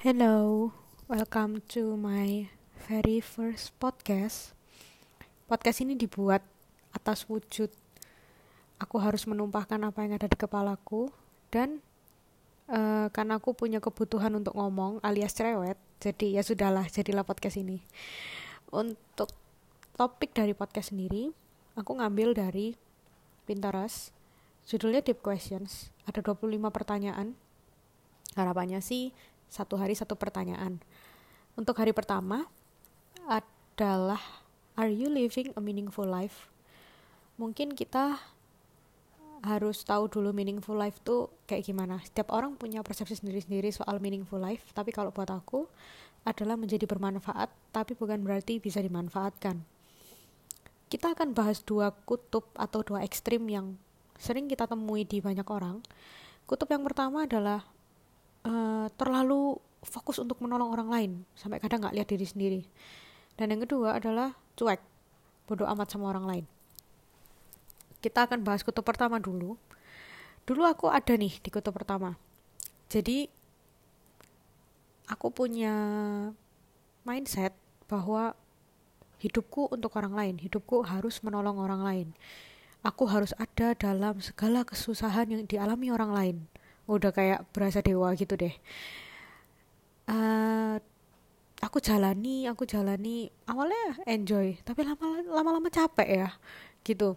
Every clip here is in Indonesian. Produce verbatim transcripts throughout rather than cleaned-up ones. Hello, welcome to my very first podcast. Podcast ini dibuat atas wujud aku harus menumpahkan apa yang ada di kepalaku. Dan uh, karena aku punya kebutuhan untuk ngomong alias cerewet, jadi ya sudahlah, jadilah podcast ini. Untuk topik dari podcast sendiri, aku ngambil dari Pinterest. Judulnya Deep Questions, ada dua puluh lima pertanyaan. Harapannya sih satu hari satu pertanyaan. Untuk hari pertama adalah Are you living a meaningful life? Mungkin kita harus tahu dulu meaningful life tuh kayak gimana. Setiap orang punya persepsi sendiri-sendiri soal meaningful life, tapi kalau buat aku adalah menjadi bermanfaat, tapi bukan berarti bisa dimanfaatkan. Kita akan bahas dua kutub atau dua ekstrem yang sering kita temui di banyak orang. Kutub yang pertama adalah Uh, terlalu fokus untuk menolong orang lain sampai kadang gak lihat diri sendiri, dan yang kedua adalah cuek, bodoh amat sama orang lain. Kita akan bahas kutub pertama dulu dulu aku ada nih di kutub pertama. Jadi aku punya mindset bahwa hidupku untuk orang lain, hidupku harus menolong orang lain, aku harus ada dalam segala kesusahan yang dialami orang lain. Udah kayak berasa dewa gitu deh. Uh, aku jalani, aku jalani. Awalnya enjoy, tapi lama-lama capek ya, gitu.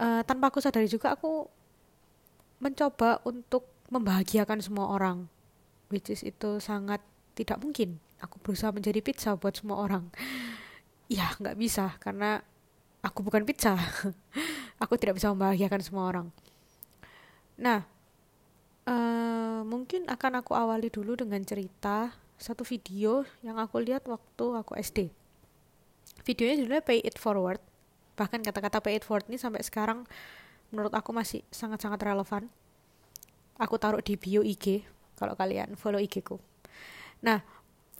Uh, tanpa aku sadari juga aku mencoba untuk membahagiakan semua orang, which is itu sangat tidak mungkin. Aku berusaha menjadi pizza buat semua orang. Ya, nggak bisa karena aku bukan pizza. Aku tidak bisa membahagiakan semua orang. Nah. Uh, mungkin akan aku awali dulu dengan cerita satu video yang aku lihat waktu aku S D. Videonya judulnya Pay It Forward. Bahkan kata-kata Pay It Forward ini sampai sekarang menurut aku masih sangat-sangat relevan. Aku taruh di bio I G kalau kalian follow I G-ku. Nah,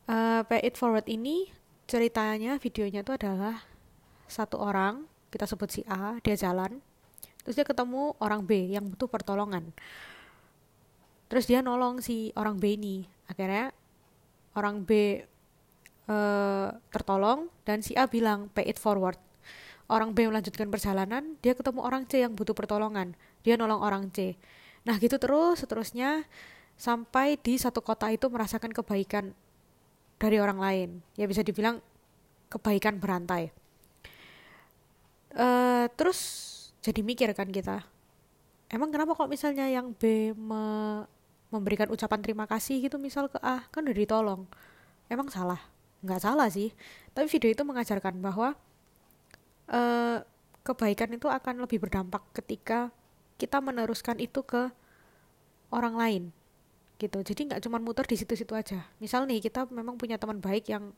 uh, Pay It Forward ini ceritanya, videonya itu adalah satu orang, kita sebut si A, dia jalan. Terus dia ketemu orang B yang butuh pertolongan. Terus dia nolong si orang B ini. Akhirnya orang B e, tertolong dan si A bilang pay it forward. Orang B melanjutkan perjalanan, dia ketemu orang C yang butuh pertolongan. Dia nolong orang C. Nah gitu terus seterusnya sampai di satu kota itu merasakan kebaikan dari orang lain. Ya bisa dibilang kebaikan berantai. E, terus jadi mikir kan kita. Emang kenapa kalau misalnya yang B me memberikan ucapan terima kasih gitu misal ke A, kan udah ditolong, emang salah? Nggak salah sih, tapi video itu mengajarkan bahwa eh, kebaikan itu akan lebih berdampak ketika kita meneruskan itu ke orang lain gitu. Jadi nggak cuma muter di situ-situ aja. Misal nih kita memang punya teman baik yang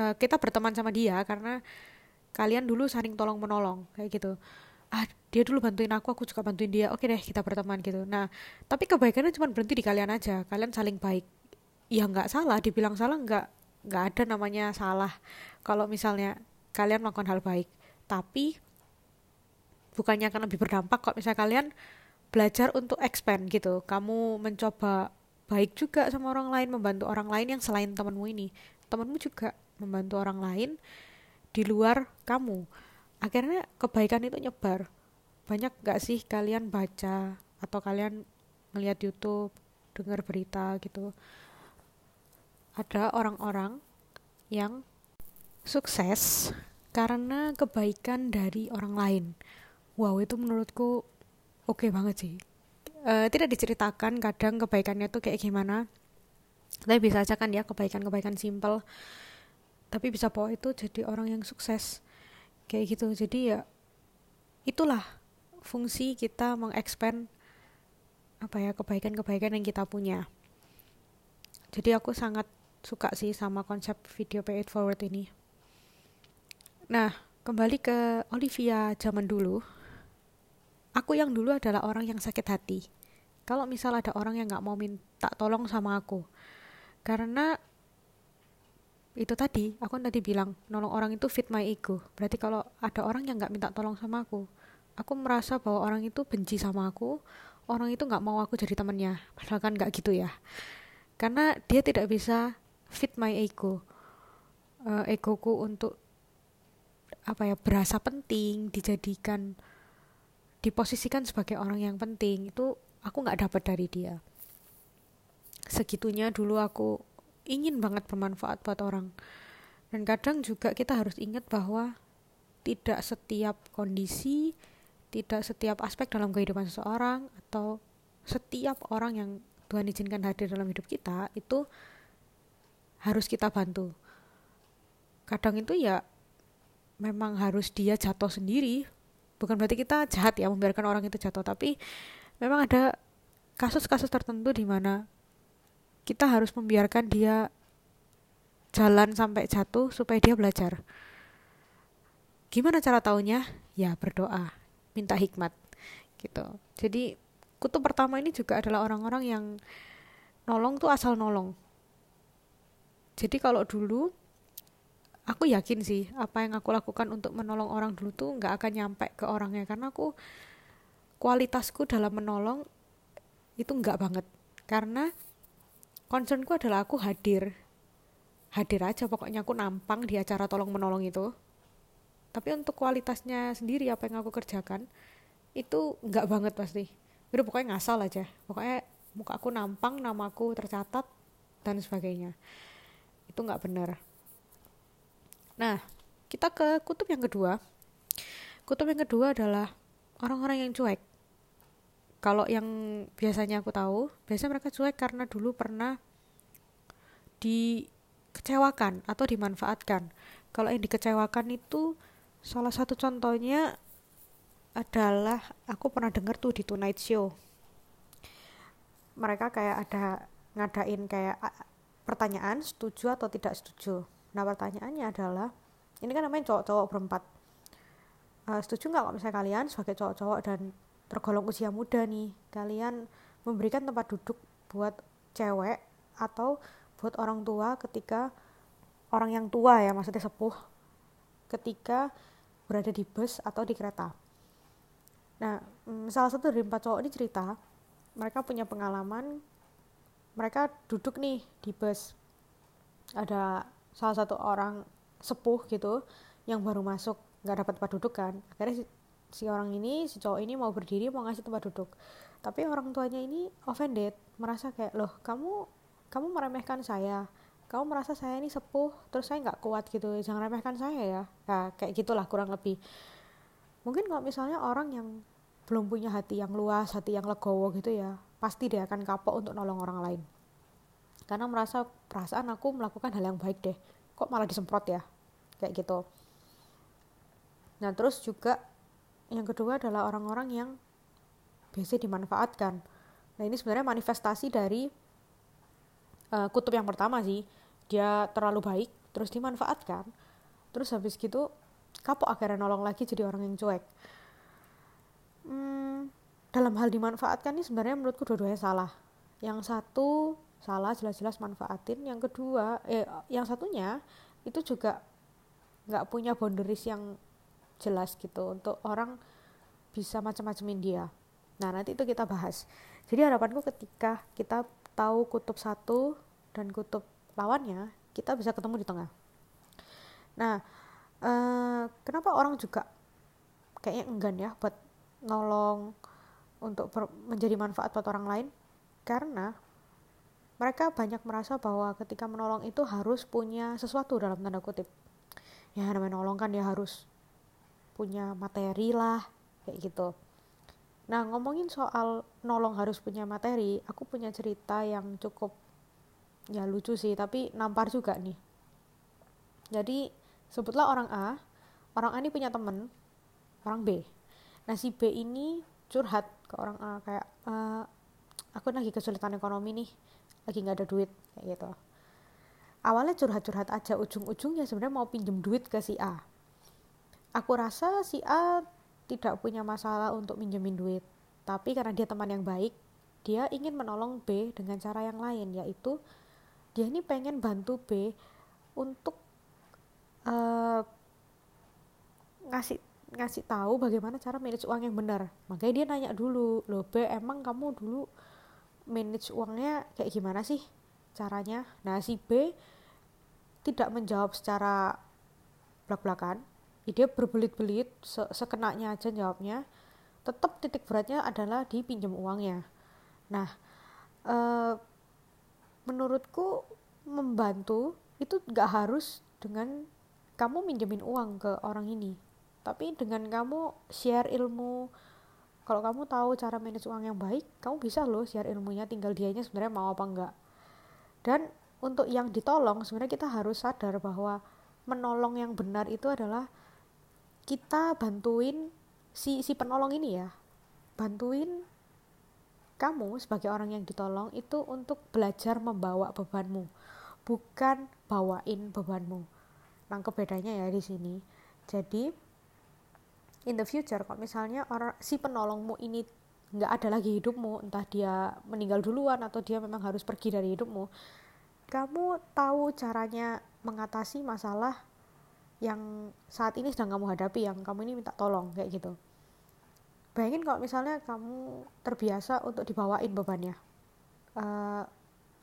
eh, kita berteman sama dia karena kalian dulu saling tolong menolong kayak gitu. Ah, dia dulu bantuin aku, aku juga bantuin dia, oke deh kita berteman gitu. Nah, tapi kebaikannya cuma berhenti di kalian aja, kalian saling baik. Ya nggak salah, dibilang salah nggak nggak ada namanya salah. Kalau misalnya kalian melakukan hal baik, tapi bukannya akan lebih berdampak kalau misalnya kalian belajar untuk expand gitu. Kamu mencoba baik juga sama orang lain, membantu orang lain yang selain temanmu ini, temanmu juga membantu orang lain di luar kamu. Akhirnya kebaikan itu nyebar. Banyak gak sih kalian baca atau kalian ngeliat YouTube, dengar berita gitu, ada orang-orang yang sukses karena kebaikan dari orang lain. Wow, itu menurutku oke okay banget sih. e, Tidak diceritakan kadang kebaikannya tuh kayak gimana, tapi bisa aja kan ya kebaikan-kebaikan simple, tapi bisa po itu jadi orang yang sukses kayak gitu. Jadi ya itulah fungsi kita mengexpand apa ya kebaikan-kebaikan yang kita punya. Jadi aku sangat suka sih sama konsep video Pay It Forward ini. Nah, kembali ke Olivia zaman dulu. Aku yang dulu adalah orang yang sakit hati kalau misal ada orang yang gak mau minta tolong sama aku. Karena itu tadi, aku tadi bilang, nolong orang itu fit my ego. Berarti kalau ada orang yang gak minta tolong sama aku, aku merasa bahwa orang itu benci sama aku, orang itu gak mau aku jadi temannya. Padahal kan gak gitu ya. karena dia tidak bisa fit my ego, uh, egoku untuk apa ya, berasa penting, dijadikan, diposisikan sebagai orang yang penting, itu aku nggak dapat dari dia. Segitunya dulu aku ingin banget bermanfaat buat orang. Dan kadang juga kita harus ingat bahwa tidak setiap kondisi, tidak setiap aspek dalam kehidupan seseorang atau setiap orang yang Tuhan izinkan hadir dalam hidup kita itu harus kita bantu. Kadang itu ya memang harus dia jatuh sendiri. Bukan berarti kita jahat ya, membiarkan orang itu jatuh, tapi memang ada kasus-kasus tertentu di mana kita harus membiarkan dia jalan sampai jatuh supaya dia belajar. Gimana cara taunya? Ya berdoa, minta hikmat gitu. Jadi kutub pertama ini juga adalah orang-orang yang nolong tuh asal nolong. Jadi kalau dulu aku yakin sih apa yang aku lakukan untuk menolong orang dulu tuh nggak akan nyampe ke orangnya, karena aku kualitasku dalam menolong itu nggak banget, karena concernku adalah aku hadir. Hadir aja, pokoknya aku nampang di acara tolong menolong itu. Tapi untuk kualitasnya sendiri, apa yang aku kerjakan, itu enggak banget pasti. Udah pokoknya ngasal aja. Pokoknya muka aku nampang, nama aku tercatat, dan sebagainya. Itu enggak benar. Nah, kita ke kutub yang kedua. Kutub yang kedua adalah orang-orang yang cuek. Kalau yang biasanya aku tahu, biasanya mereka cuek karena dulu pernah di... kecewakan atau dimanfaatkan. Kalau yang dikecewakan itu salah satu contohnya adalah aku pernah dengar tuh di Tonight Show. Mereka kayak ada ngadain kayak pertanyaan setuju atau tidak setuju. Nah pertanyaannya adalah, ini kan namanya cowok-cowok berempat. Uh, setuju nggak kalau misalnya kalian sebagai cowok-cowok dan tergolong usia muda nih, kalian memberikan tempat duduk buat cewek atau buat orang tua ketika, orang yang tua ya maksudnya sepuh, ketika berada di bus atau di kereta. Nah, salah satu dari empat cowok ini cerita, mereka punya pengalaman, mereka duduk nih di bus. Ada salah satu orang sepuh gitu, yang baru masuk, gak dapat tempat duduk kan. Akhirnya si, si orang ini, si cowok ini mau berdiri, mau ngasih tempat duduk. Tapi orang tuanya ini offended, merasa kayak, loh kamu... kamu meremehkan saya, kamu merasa saya ini sepuh, terus saya gak kuat gitu, jangan remehkan saya ya. Nah, kayak gitulah kurang lebih. Mungkin kalau misalnya orang yang belum punya hati yang luas, hati yang legowo gitu ya, pasti dia akan kapok untuk nolong orang lain. Karena merasa perasaan aku melakukan hal yang baik deh, kok malah disemprot ya, kayak gitu. Nah terus juga yang kedua adalah orang-orang yang biasanya dimanfaatkan. Nah ini sebenarnya manifestasi dari Uh, kutub yang pertama sih, dia terlalu baik, terus dimanfaatkan, terus habis gitu kapok akhirnya nolong lagi jadi orang yang cuek. Hmm, dalam hal dimanfaatkan ini sebenarnya menurutku dua-duanya salah. Yang satu salah jelas-jelas manfaatin, yang kedua, eh, yang satunya itu juga nggak punya boundaries yang jelas gitu untuk orang bisa macam-macamin dia. Nah nanti itu kita bahas. Jadi harapanku ketika kita tahu kutub satu dan kutub lawannya, kita bisa ketemu di tengah. Nah, eh, kenapa orang juga kayaknya enggan ya buat nolong untuk ber- menjadi manfaat buat orang lain? Karena mereka banyak merasa bahwa ketika menolong itu harus punya sesuatu dalam tanda kutip. Ya namanya nolong kan dia harus punya materi lah, kayak gitu. Nah, ngomongin soal nolong harus punya materi, aku punya cerita yang cukup, ya lucu sih, tapi nampar juga nih. Jadi, sebutlah orang A, orang A ini punya teman, orang B. Nah, si B ini curhat ke orang A, kayak, e, aku lagi kesulitan ekonomi nih, lagi gak ada duit, kayak gitu. Awalnya curhat-curhat aja, ujung-ujungnya sebenarnya mau pinjem duit ke si A. Aku rasa si A tidak punya masalah untuk minjemin duit, tapi karena dia teman yang baik, dia ingin menolong B dengan cara yang lain, yaitu dia ini pengen bantu B untuk uh, ngasih ngasih tahu bagaimana cara manage uang yang benar. Makanya dia nanya dulu, loh B, emang kamu dulu manage uangnya kayak gimana sih? caranya. Nah, si B tidak menjawab secara belak-belakan, dia berbelit-belit, sekenanya aja jawabnya. Tetap titik beratnya adalah di pinjam uangnya. Nah, e, menurutku membantu itu nggak harus dengan kamu minjemin uang ke orang ini, tapi dengan kamu share ilmu. Kalau kamu tahu cara manage uang yang baik, kamu bisa loh share ilmunya, tinggal dianya sebenarnya mau apa enggak. Dan untuk yang ditolong, sebenarnya kita harus sadar bahwa menolong yang benar itu adalah kita bantuin si si penolong ini ya, bantuin kamu sebagai orang yang ditolong itu untuk belajar membawa bebanmu, bukan bawain bebanmu. Nangkep bedanya ya di sini. Jadi in the future, kalau misalnya orang, si penolongmu ini nggak ada lagi hidupmu, entah dia meninggal duluan atau dia memang harus pergi dari hidupmu, kamu tahu caranya mengatasi masalah yang saat ini sedang kamu hadapi, yang kamu ini minta tolong, kayak gitu. Bayangin kalau misalnya kamu terbiasa untuk dibawain bebannya, uh,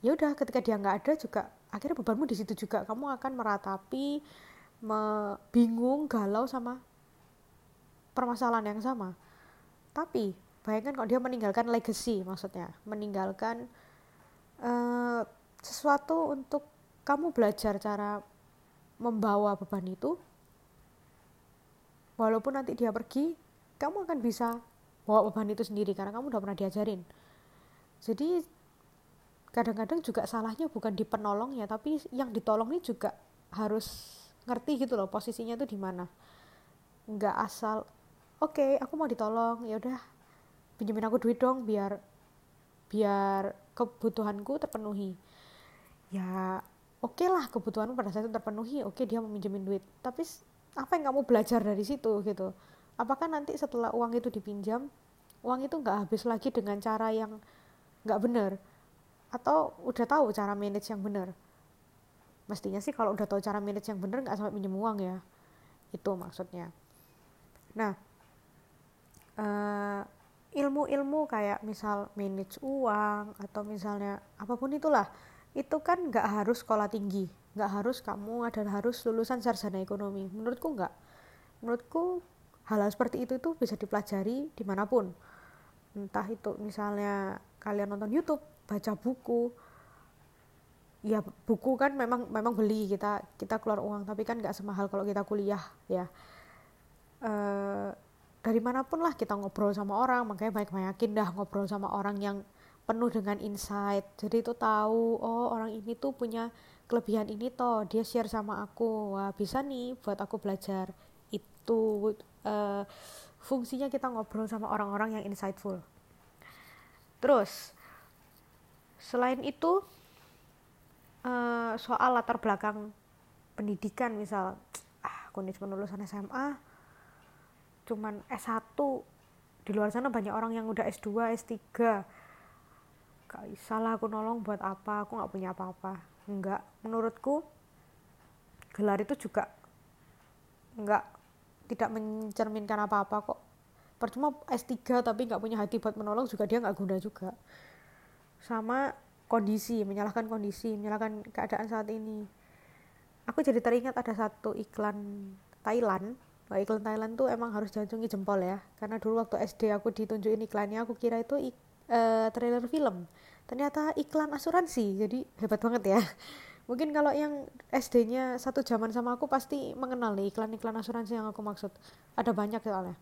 ya udah ketika dia nggak ada juga, akhirnya bebanmu di situ juga, kamu akan meratapi, me- bingung, galau sama permasalahan yang sama. Tapi bayangkan kalau dia meninggalkan legacy, maksudnya meninggalkan uh, sesuatu untuk kamu belajar cara membawa beban itu. Walaupun nanti dia pergi, kamu akan bisa bawa beban itu sendiri karena kamu udah pernah diajarin. Jadi kadang-kadang juga salahnya bukan di penolongnya, tapi yang ditolong ini juga harus ngerti gitu loh posisinya tuh di mana. Nggak asal oke, okay, aku mau ditolong, ya udah pinjemin aku duit dong biar biar kebutuhanku terpenuhi. Ya, oke okay lah kebutuhanmu pada saat itu terpenuhi, oke okay, dia meminjemin duit. Tapi apa yang kamu belajar dari situ gitu? Apakah nanti setelah uang itu dipinjam, uang itu nggak habis lagi dengan cara yang nggak benar? Atau udah tahu cara manage yang benar? Mestinya sih kalau udah tahu cara manage yang benar nggak sampai minjem uang ya. Itu maksudnya. Nah, uh, ilmu-ilmu kayak misal manage uang atau misalnya apapun itulah, itu kan nggak harus sekolah tinggi, nggak harus kamu adalah harus lulusan sarjana ekonomi. Menurutku nggak. Menurutku hal-hal seperti itu itu bisa dipelajari dimanapun. Entah itu misalnya kalian nonton YouTube, baca buku. Ya buku kan memang memang beli, kita kita keluar uang, tapi kan nggak semahal kalau kita kuliah ya. Uh, dari manapun lah kita ngobrol sama orang, makanya banyak-banyakin dah ngobrol sama orang yang penuh dengan insight, jadi itu tahu, oh orang ini tuh punya kelebihan ini toh, dia share sama aku, wah bisa nih buat aku belajar. Itu uh, fungsinya kita ngobrol sama orang-orang yang insightful. Terus selain itu uh, soal latar belakang pendidikan, misal ah aku nih cuma lulusan S M A, cuman S satu, di luar sana banyak orang yang udah S dua, S tiga, gak bisa lah aku nolong buat apa, aku gak punya apa-apa. Enggak, menurutku gelar itu juga enggak, tidak mencerminkan apa-apa kok. Percuma S tiga tapi gak punya hati buat menolong juga, dia gak guna juga. Sama kondisi, menyalahkan kondisi, menyalahkan keadaan saat ini. Aku jadi teringat ada satu iklan Thailand. Nah, iklan Thailand tuh emang harus diacungi jempol ya, karena dulu waktu S D aku ditunjukin iklannya, aku kira itu ik, e, trailer film, ternyata iklan asuransi. Jadi hebat banget ya. Mungkin kalau yang S D-nya satu zaman sama aku pasti mengenal nih iklan-iklan asuransi yang aku maksud. Ada banyak soalnya.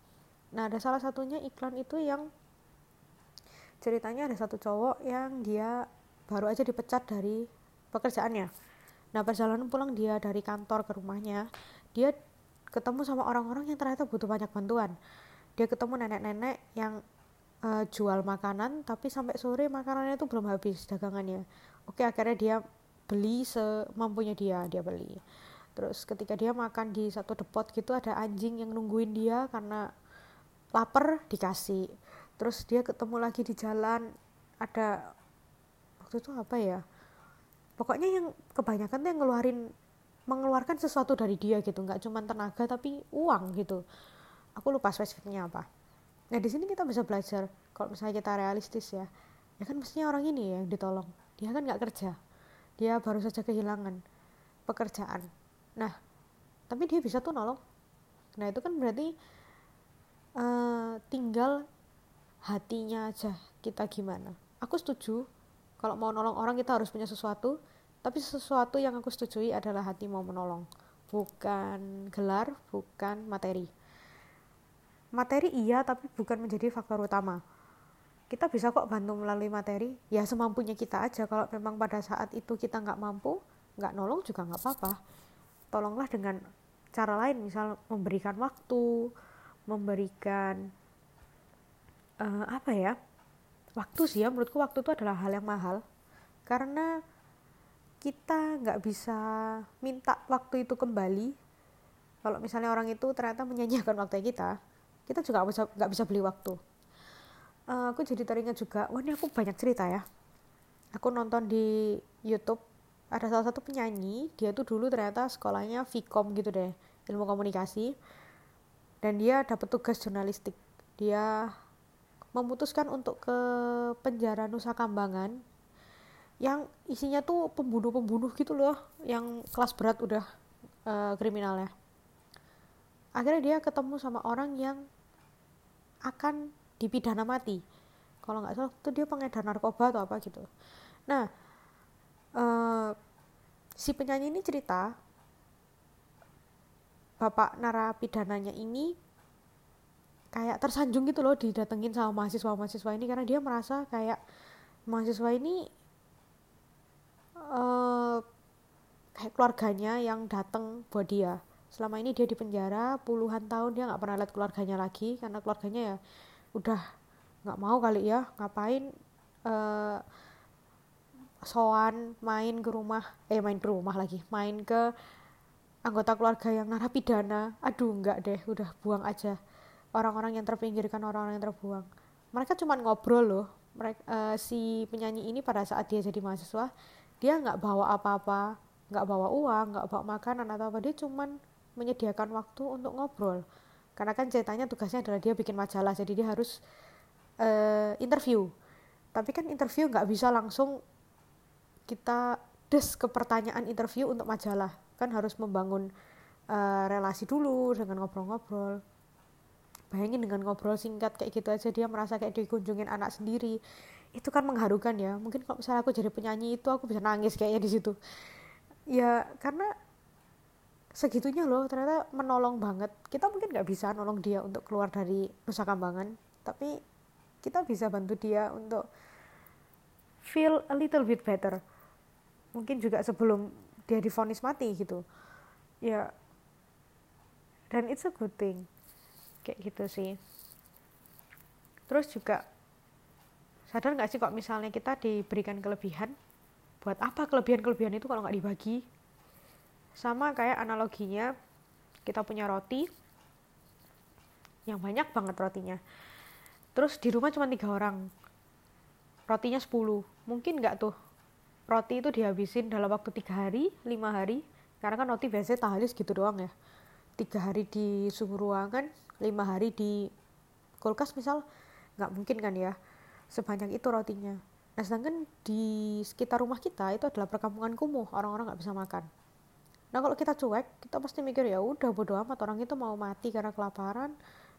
Nah, ada salah satunya iklan itu yang ceritanya ada satu cowok yang dia baru aja dipecat dari pekerjaannya. Nah, perjalanan pulang dia dari kantor ke rumahnya, dia ketemu sama orang-orang yang ternyata butuh banyak bantuan. Dia ketemu nenek-nenek yang e, jual makanan, tapi sampai sore makanannya itu belum habis dagangannya. Oke, akhirnya dia beli semampunya dia, dia beli. Terus ketika dia makan di satu depot gitu, ada anjing yang nungguin dia karena lapar, dikasih. Terus dia ketemu lagi di jalan, ada waktu itu apa ya? Pokoknya yang kebanyakan tuh yang ngeluarin mengeluarkan sesuatu dari dia gitu, nggak cuma tenaga tapi uang gitu. Aku lupa spesifiknya apa. Nah, di sini kita bisa belajar kalau misalnya kita realistis ya. Ya kan mestinya orang ini ya yang ditolong. Dia kan nggak kerja. Dia baru saja kehilangan pekerjaan. Nah, tapi dia bisa tuh nolong. Nah, itu kan berarti uh, tinggal hatinya aja kita gimana. Aku setuju, kalau mau nolong orang kita harus punya sesuatu, tapi sesuatu yang aku setujui adalah hati mau menolong. Bukan gelar, bukan materi. Materi iya, tapi bukan menjadi faktor utama. Kita bisa kok bantu melalui materi, ya semampunya kita aja. Kalau memang pada saat itu kita nggak mampu, nggak nolong juga nggak apa-apa. Tolonglah dengan cara lain, misal memberikan waktu, memberikan uh, apa ya? Waktu sih ya, menurutku waktu itu adalah hal yang mahal, karena kita nggak bisa minta waktu itu kembali. Kalau misalnya orang itu ternyata menyanyiakan waktu kita, kita juga nggak bisa nggak bisa beli waktu. Uh, aku jadi teringat juga, wah ini aku banyak cerita ya. Aku nonton di YouTube, ada salah satu penyanyi, dia tuh dulu ternyata sekolahnya V K O M gitu deh, ilmu komunikasi, dan dia dapat tugas jurnalistik. Dia memutuskan untuk ke penjara Nusa Kambangan, yang isinya tuh pembunuh-pembunuh gitu loh, yang kelas berat udah uh, kriminalnya. Akhirnya dia ketemu sama orang yang akan dipidana mati, kalau nggak salah itu dia pengedar narkoba atau apa gitu. Nah, eh, si penyanyi ini cerita, bapak narapidananya ini kayak tersanjung gitu loh didatengin sama mahasiswa-mahasiswa ini, karena dia merasa kayak mahasiswa ini eh, kayak keluarganya yang datang buat dia. Selama ini dia di penjara puluhan tahun, dia nggak pernah lihat keluarganya lagi, karena keluarganya ya udah nggak mau kali ya, ngapain uh, soan main ke rumah eh main ke rumah lagi main ke anggota keluarga yang narapidana. Aduh nggak deh, udah buang aja orang-orang yang terpinggirkan, orang-orang yang terbuang. Mereka cuma ngobrol loh. Mereka, uh, si penyanyi ini pada saat dia jadi mahasiswa, dia nggak bawa apa-apa, nggak bawa uang, nggak bawa makanan atau apa, dia cuma menyediakan waktu untuk ngobrol. Karena kan ceritanya tugasnya adalah dia bikin majalah, jadi dia harus uh, interview. Tapi kan interview nggak bisa langsung kita des ke pertanyaan interview untuk majalah. Kan harus membangun uh, relasi dulu dengan ngobrol-ngobrol. Bayangin dengan ngobrol singkat kayak gitu aja, dia merasa kayak dikunjungin anak sendiri. Itu kan mengharukan ya. Mungkin kalau misalnya aku jadi penyanyi itu, aku bisa nangis kayaknya di situ. Ya karena segitunya loh, ternyata menolong banget. Kita mungkin gak bisa nolong dia untuk keluar dari Nusa Kambangan, tapi kita bisa bantu dia untuk feel a little bit better. Mungkin juga sebelum dia divonis mati gitu. Ya, dan it's a good thing. Kayak gitu sih. Terus juga, sadar gak sih kok misalnya kita diberikan kelebihan? Buat apa kelebihan-kelebihan itu kalau gak dibagi? Sama kayak analoginya, kita punya roti, yang banyak banget rotinya. Terus di rumah cuma tiga orang, rotinya sepuluh. Mungkin nggak tuh roti itu dihabisin dalam waktu tiga hari, lima hari? Karena kan roti biasanya tahalis gitu doang ya. Tiga hari di suhu ruangan, lima hari di kulkas misal, nggak mungkin kan ya sebanyak itu rotinya. Nah sedangkan di sekitar rumah kita itu adalah perkampungan kumuh, orang-orang nggak bisa makan. Nah kalau kita cuek, kita pasti mikir ya udah bodo amat, orang itu mau mati karena kelaparan,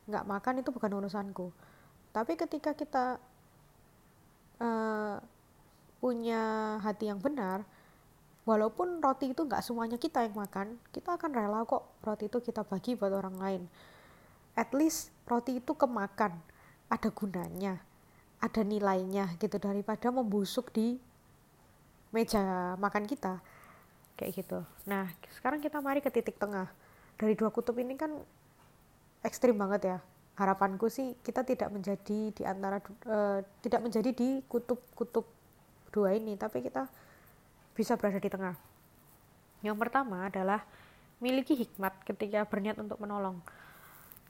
nggak makan itu bukan urusanku. Tapi ketika kita uh, punya hati yang benar, walaupun roti itu nggak semuanya kita yang makan, kita akan rela kok roti itu kita bagi buat orang lain. At least roti itu kemakan, ada gunanya, ada nilainya gitu, daripada membusuk di meja makan kita. Kayak gitu. Nah, sekarang kita mari ke titik tengah. Dari dua kutub ini kan ekstrim banget ya. Harapanku sih kita tidak menjadi di antara uh, tidak menjadi di kutub-kutub dua ini, tapi kita bisa berada di tengah. Yang pertama adalah miliki hikmat ketika berniat untuk menolong.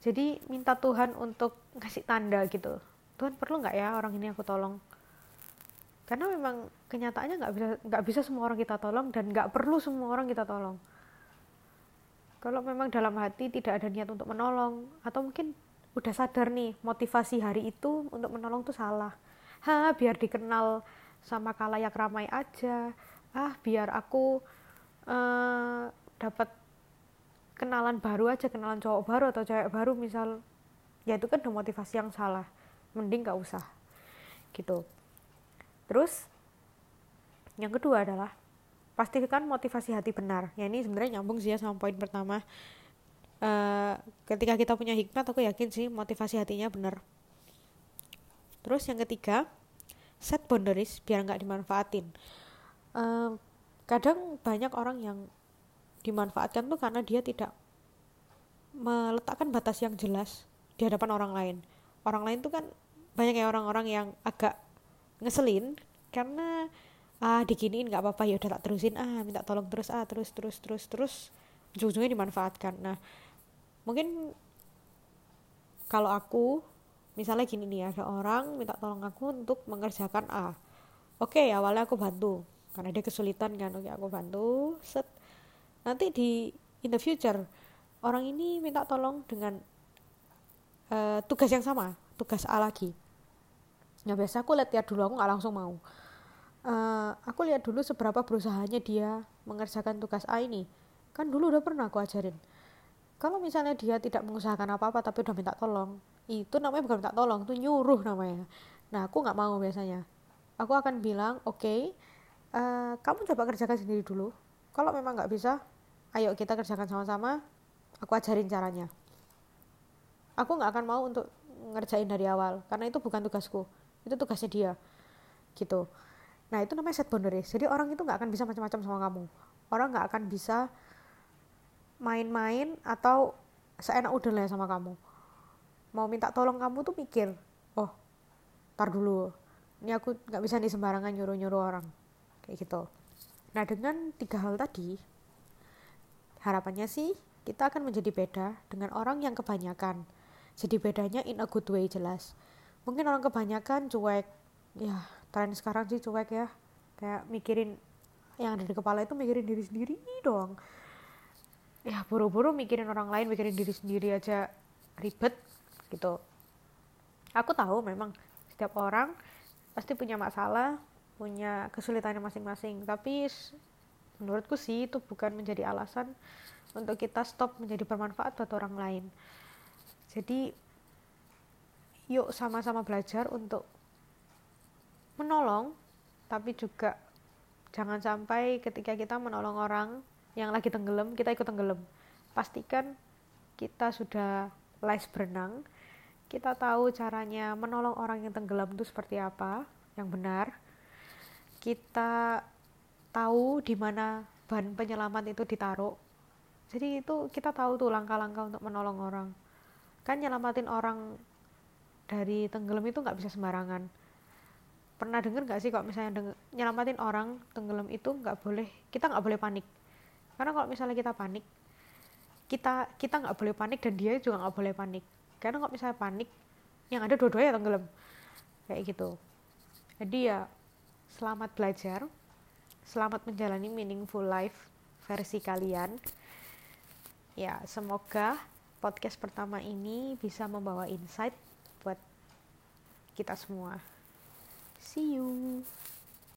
Jadi minta Tuhan untuk ngasih tanda gitu. Tuhan perlu nggak ya orang ini aku tolong? Karena memang kenyataannya nggak bisa nggak bisa semua orang kita tolong, dan nggak perlu semua orang kita tolong. Kalau memang dalam hati tidak ada niat untuk menolong, atau mungkin udah sadar nih motivasi hari itu untuk menolong tuh salah, ha biar dikenal sama kalayak ramai aja, ah biar aku uh, dapat kenalan baru aja, kenalan cowok baru atau cewek baru misal, ya itu kan demotivasi yang salah, mending gak usah gitu. Terus yang kedua adalah pastikan motivasi hati benar. Ya ini sebenarnya nyambung sih ya sama poin pertama. Uh, ketika kita punya hikmat, aku yakin sih motivasi hatinya benar. Terus yang ketiga, set boundaries biar nggak dimanfaatin. Uh, kadang banyak orang yang dimanfaatkan tuh karena dia tidak meletakkan batas yang jelas di hadapan orang lain. Orang lain tuh kan banyak ya orang-orang yang agak ngeselin karena ah diginiin nggak apa-apa ya udah tak terusin, ah minta tolong terus, ah terus terus terus terus ujung-ujungnya dimanfaatkan. Nah mungkin kalau aku misalnya gini nih, ada orang minta tolong aku untuk mengerjakan A, oke awalnya aku bantu karena dia kesulitan kan, oke aku bantu set, nanti di in the future orang ini minta tolong dengan uh, tugas yang sama, tugas A lagi. Nah biasa aku lihat dulu, aku nggak langsung mau. Uh, aku lihat dulu seberapa berusahanya dia mengerjakan tugas A ini. Kan dulu udah pernah aku ajarin. Kalau misalnya dia tidak mengusahakan apa-apa tapi udah minta tolong, itu namanya bukan minta tolong, itu nyuruh namanya. Nah, aku nggak mau biasanya. Aku akan bilang, oke, okay, uh, kamu coba kerjakan sendiri dulu. Kalau memang nggak bisa, ayo kita kerjakan sama-sama. Aku ajarin caranya. Aku nggak akan mau untuk ngerjain dari awal, karena itu bukan tugasku. Itu tugasnya dia, gitu. Nah itu namanya set boundaries. Jadi orang itu gak akan bisa macam-macam sama kamu. Orang gak akan bisa main-main atau seenak udelnya sama kamu. Mau minta tolong kamu tuh mikir, oh ntar dulu, ini aku gak bisa nih sembarangan nyuruh-nyuruh orang, kayak gitu. Nah dengan tiga hal tadi, harapannya sih kita akan menjadi beda dengan orang yang kebanyakan. Jadi bedanya in a good way jelas. Mungkin orang kebanyakan cuek, ya tren sekarang sih cuek ya, kayak mikirin yang ada di kepala itu mikirin diri sendiri doang ya, buru-buru mikirin orang lain, mikirin diri sendiri aja ribet gitu. Aku tahu memang setiap orang pasti punya masalah, punya kesulitannya masing-masing, tapi menurutku sih itu bukan menjadi alasan untuk kita stop menjadi bermanfaat buat orang lain. Jadi yuk sama-sama belajar untuk menolong, tapi juga jangan sampai ketika kita menolong orang yang lagi tenggelam, kita ikut tenggelam. Pastikan kita sudah les berenang, kita tahu caranya menolong orang yang tenggelam itu seperti apa, yang benar. Kita tahu di mana ban penyelamat itu ditaruh. Jadi itu kita tahu tuh langkah-langkah untuk menolong orang. Kan nyelamatin orang dari tenggelam itu nggak bisa sembarangan. Pernah dengar nggak sih kalau misalnya denger, nyelamatin orang tenggelam itu nggak boleh, kita nggak boleh panik, karena kalau misalnya kita panik, kita kita nggak boleh panik dan dia juga nggak boleh panik, karena kalau misalnya panik yang ada dua-duanya tenggelam, kayak gitu. Jadi ya selamat belajar, selamat menjalani meaningful life versi kalian. Ya semoga podcast pertama ini bisa membawa insight buat kita semua. See you.